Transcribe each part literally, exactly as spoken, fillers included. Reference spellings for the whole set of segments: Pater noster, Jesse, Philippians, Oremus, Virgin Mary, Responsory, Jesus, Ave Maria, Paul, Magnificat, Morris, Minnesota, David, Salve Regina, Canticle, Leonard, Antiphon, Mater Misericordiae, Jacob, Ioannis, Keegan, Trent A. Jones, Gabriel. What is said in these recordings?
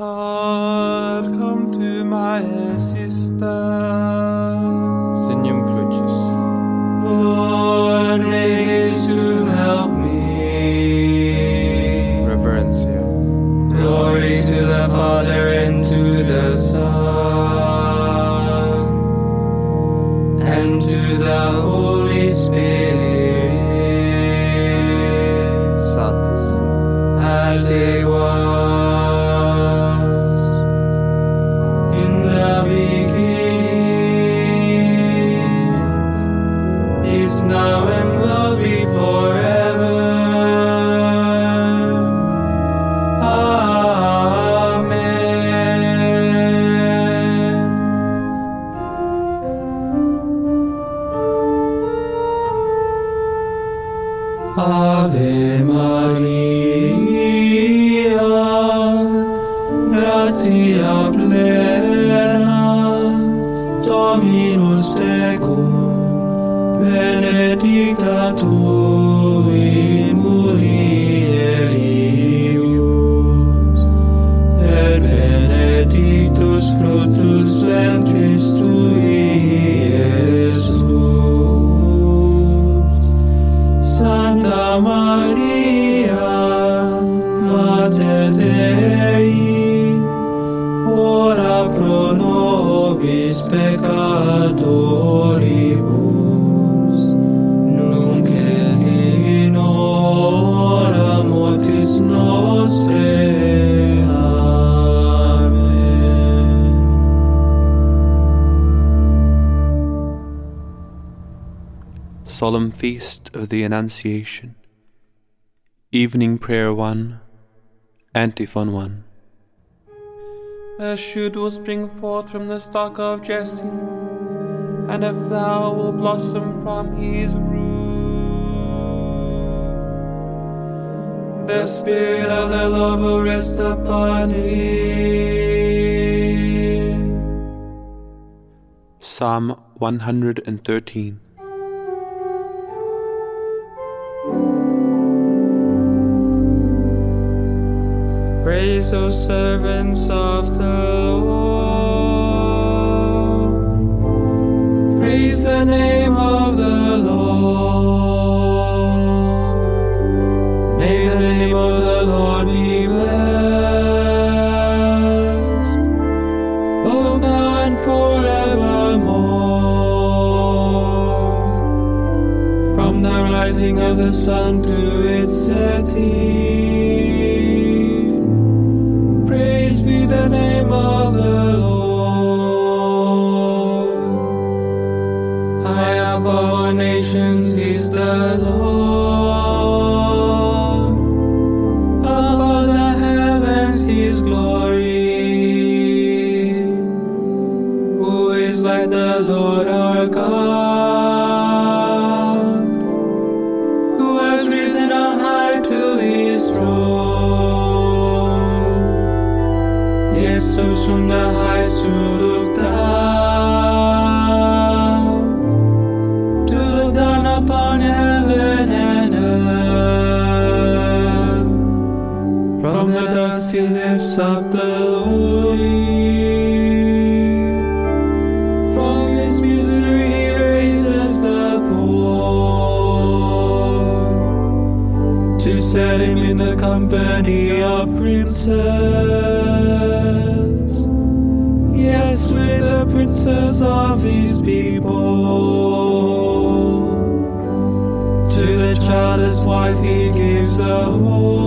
Lord, come to my assistance. Signum Crucis. Lord, haste to help me. Reverencia. Glory to the Father and to the Son and to the Holy Spirit. Satis. As it was. Now and will be forever. Amen. Ave Maria, gratia plena, Dominus tecum. Benedicta tu in mulieribus, et benedictus fructus ventris tui, Iesus. Santa Maria, Mater Dei, ora pro nobis peccatoribus, Nostre, Amen. Solemn Feast of the Annunciation. Evening Prayer one. Antiphon one. A shoot will spring forth from the stock of Jesse, and a flower will blossom from his root. The Spirit of the Lord will rest upon him. Psalm one hundred thirteen. Praise, O servants of the Lord. Praise the name of the Lord. May the name of the Lord be blessed, both now and forevermore. From the rising of the sun to its setting, praise be the name of the Lord. High above all nations is the Lord. His glory, who is like the Lord our God, who has risen on high to his throne, yet stoops from the heights to look down, to look down upon heaven and earth. From the dust he lifts up the lowly, from his misery he raises the poor, to set him in the company of princes, yes, with the princes of his people. To the childless wife he gives a home,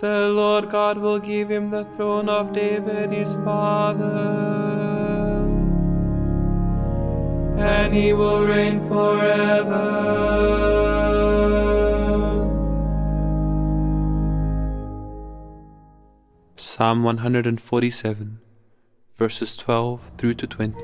The Lord God will give him the throne of David his father, and he will reign forever. Psalm one forty-seven, verses twelve through to twenty.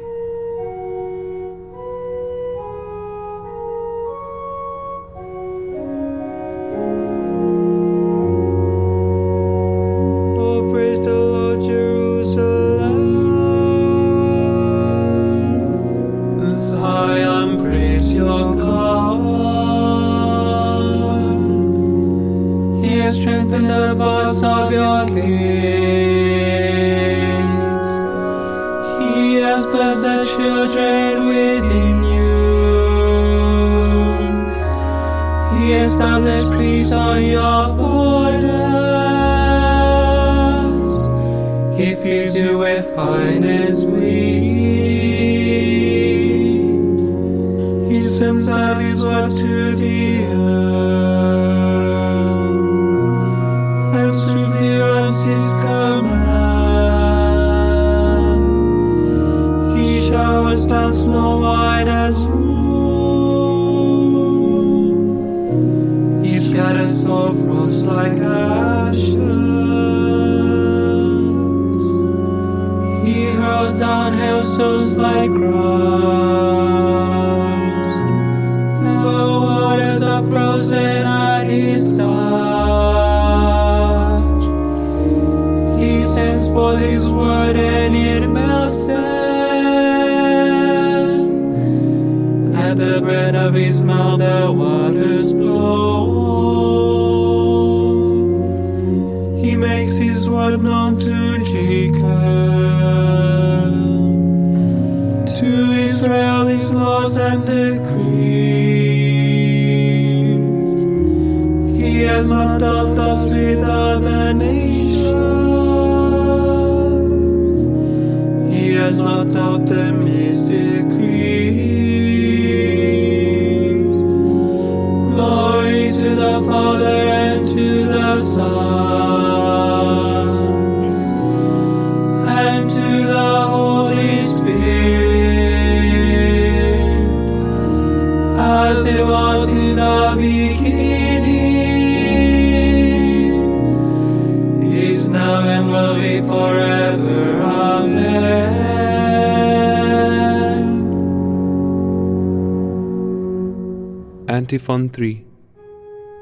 Antiphon three.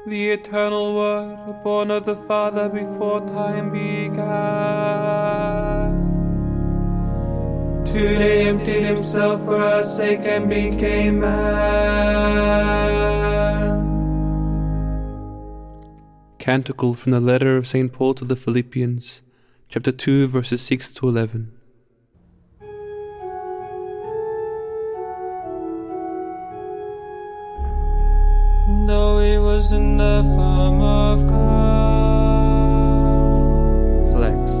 The eternal Word, born of the Father before time began, today emptied himself for our sake and became man. Canticle from the letter of Saint Paul to the Philippians, chapter two, verses six to eleven. Though he was in the form of God, Flex.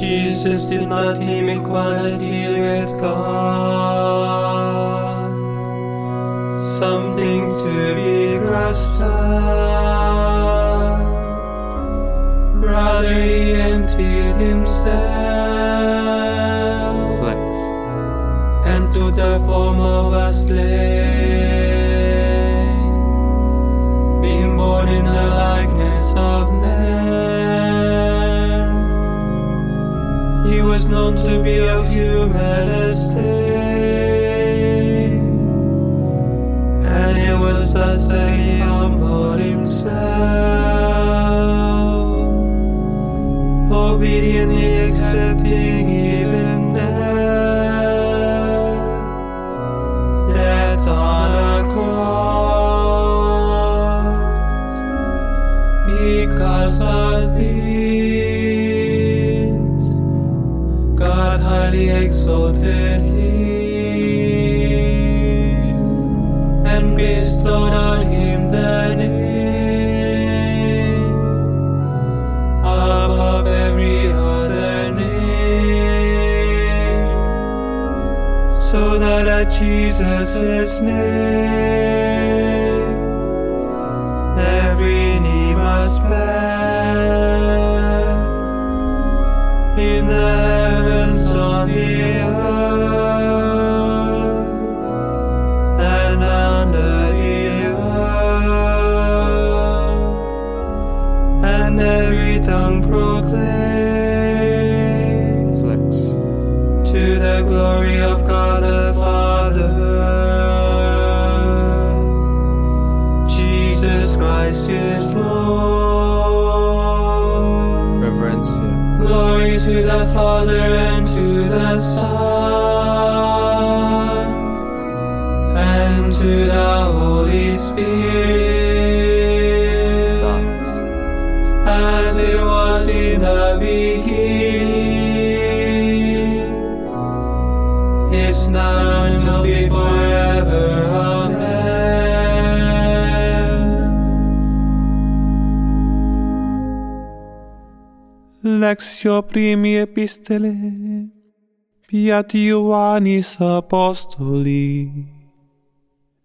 Jesus did not deem equality with God something to be grasped at. Rather, he emptied himself, Flex. And took the form of a slave. Born in the likeness of man, he was known to be of human estate, and it was thus that he humbled himself, obediently accepting even death, death on a cross. Because of this, God highly exalted him and bestowed on him the name above every other name, so that at Jesus' name every knee must bow, in the heavens, on the earth, Mother, Jesus Christ is Lord. Reverence. Yeah. Glory to the Father and to the Son and to the Holy Spirit. Sanctus. As it was in the beginning, it's now and will be forever. Amen. Lectio primi epistele Beati Ioannis Apostoli.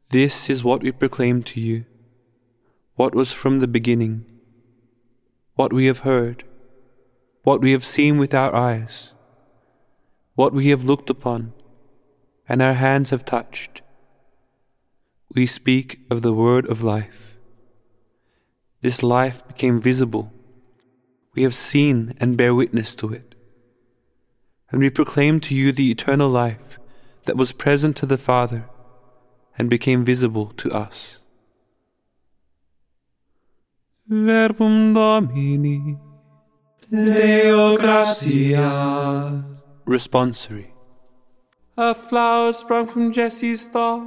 This is what we proclaim to you, what was from the beginning, what we have heard, what we have seen with our eyes, what we have looked upon, and our hands have touched. We speak of the word of life. This life became visible. We have seen and bear witness to it. And we proclaim to you the eternal life that was present to the Father and became visible to us. Verbum Domini, Deo gratias. Responsory. A flower sprung from Jesse's stalk,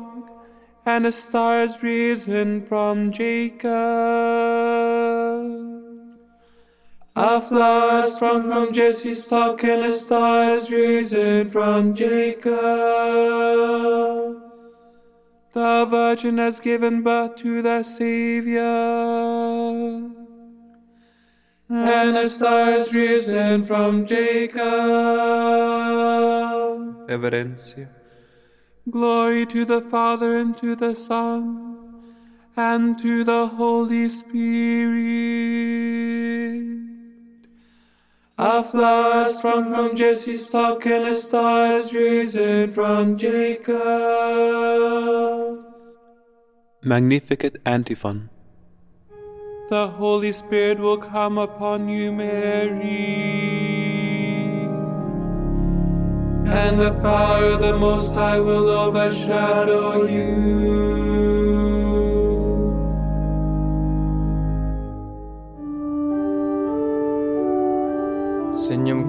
and a star is risen from Jacob. A flower sprung from Jesse's stalk, and a star is risen from Jacob. The Virgin has given birth to the Saviour, and a star is risen from Jacob. Reverencia. Glory to the Father, and to the Son, and to the Holy Spirit. A flower sprung from Jesse's stalk, and a star is risen from Jacob. Magnificat Antiphon. The Holy Spirit will come upon you, Mary, and the power of the Most High will overshadow you. Signum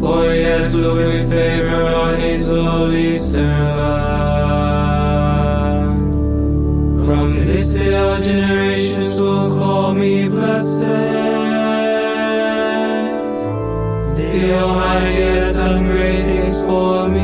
for He has looked with favor on His holy servant. From this day all generations will call me blessed. The Almighty has done great things for me,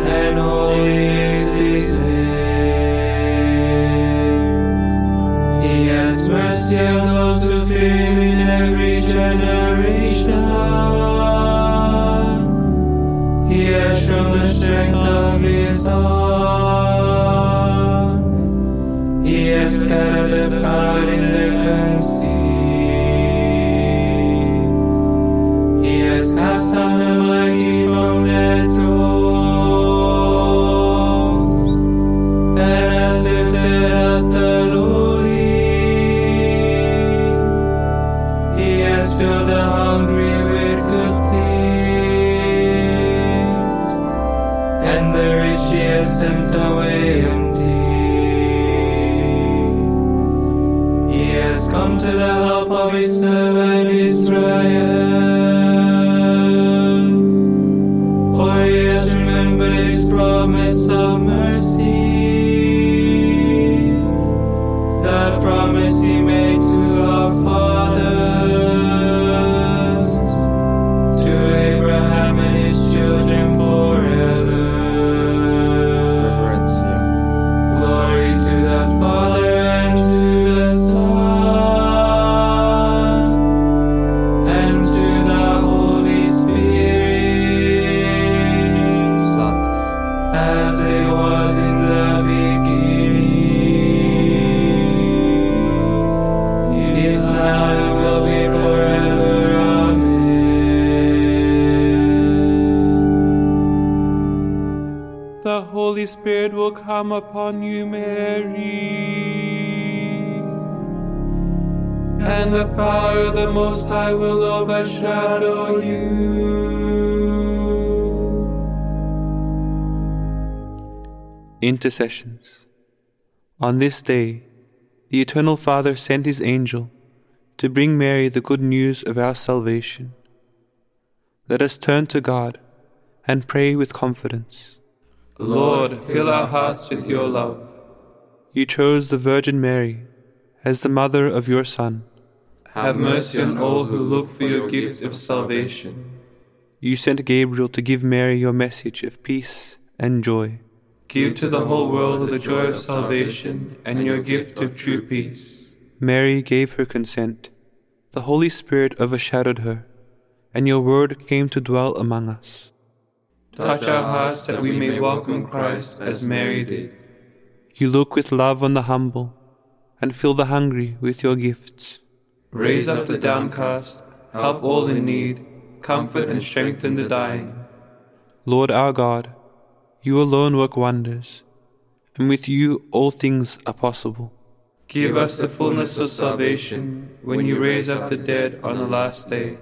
and holy is His name. He has mercy on those who fear Him in every generation. He has shown the strength of His arm. He has scattered the proud in the conceit. Cast down the mighty from their thrones, and has lifted up the lowly. He has filled the hungry with good things, and the rich He has sent away empty. He has come to the help of His servant Israel. Promise of mercy, the promise He made to our fathers, to Abraham and his children forever. Reverencia. Glory to the Father and to the Son and to the Holy Spirit. As it was in Holy Spirit will come upon you, Mary. And the power of the Most High will overshadow you. Intercessions. On this day, the Eternal Father sent his angel to bring Mary the good news of our salvation. Let us turn to God and pray with confidence. Lord, fill our hearts with your love. You chose the Virgin Mary as the mother of your Son. Have mercy on all who look for your gift of salvation. You sent Gabriel to give Mary your message of peace and joy. Give to the whole world the joy of salvation and your gift of true peace. Mary gave her consent. The Holy Spirit overshadowed her, and your word came to dwell among us. Touch our hearts that we may welcome Christ as Mary did. You look with love on the humble and fill the hungry with your gifts. Raise up the downcast, help all in need, comfort and strengthen the dying. Lord our God, you alone work wonders, and with you all things are possible. Give us the fullness of salvation when you raise up the dead on the last day.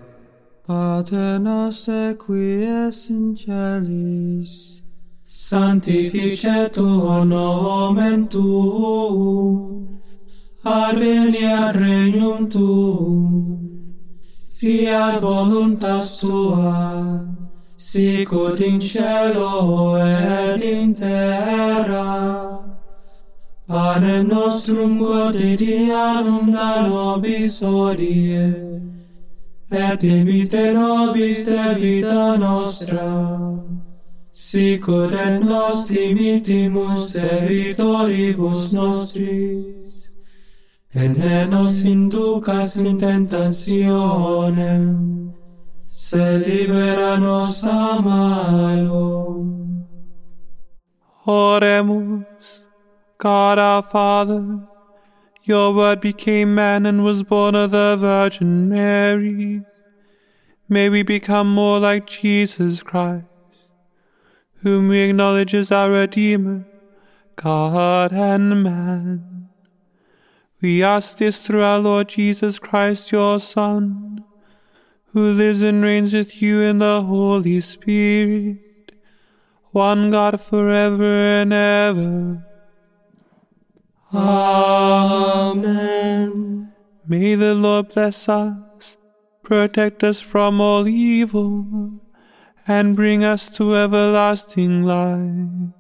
Pater noster qui es in celis, sanctificetur nomen tuum, adveniat regnum tuum, fiat voluntas tua, sicut in cielo et in terra. Panem nostrum quotidianum da nobis hodie, et dimitte nobis debita nostra, sicut et nos dimittimus debitoribus nostris, et ne nos inducas in tentationem, sed libera nos a malo. Oremus. God our Father, your word became man and was born of the Virgin Mary. May we become more like Jesus Christ, whom we acknowledge as our Redeemer, God and man. We ask this through our Lord Jesus Christ, your Son, who lives and reigns with you in the Holy Spirit, one God forever and ever. Amen. May the Lord bless us, protect us from all evil, and bring us to everlasting life.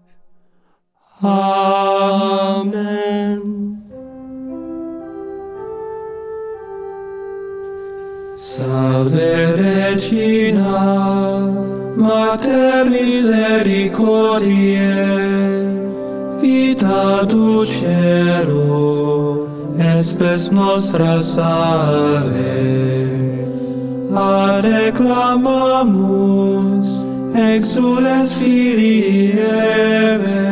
Amen. Salve Regina, Mater Misericordiae, Vita Ducero, espes nostra salve. A reclamamus, exules filii Eve.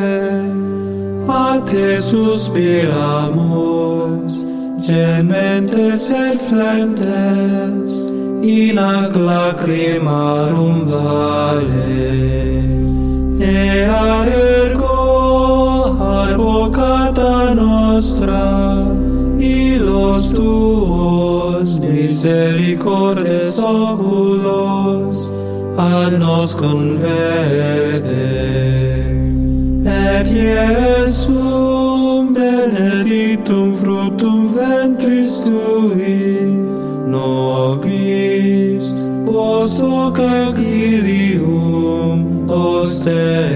A te suspiramus, gementes et flentes, in ac lacrimarum vale. Ea ergo advocata nostra, illos tuos misericordes oculos ad nos converte. Et Iesum benedictum fructum ventris tui, nobis post hoc exilium ostende.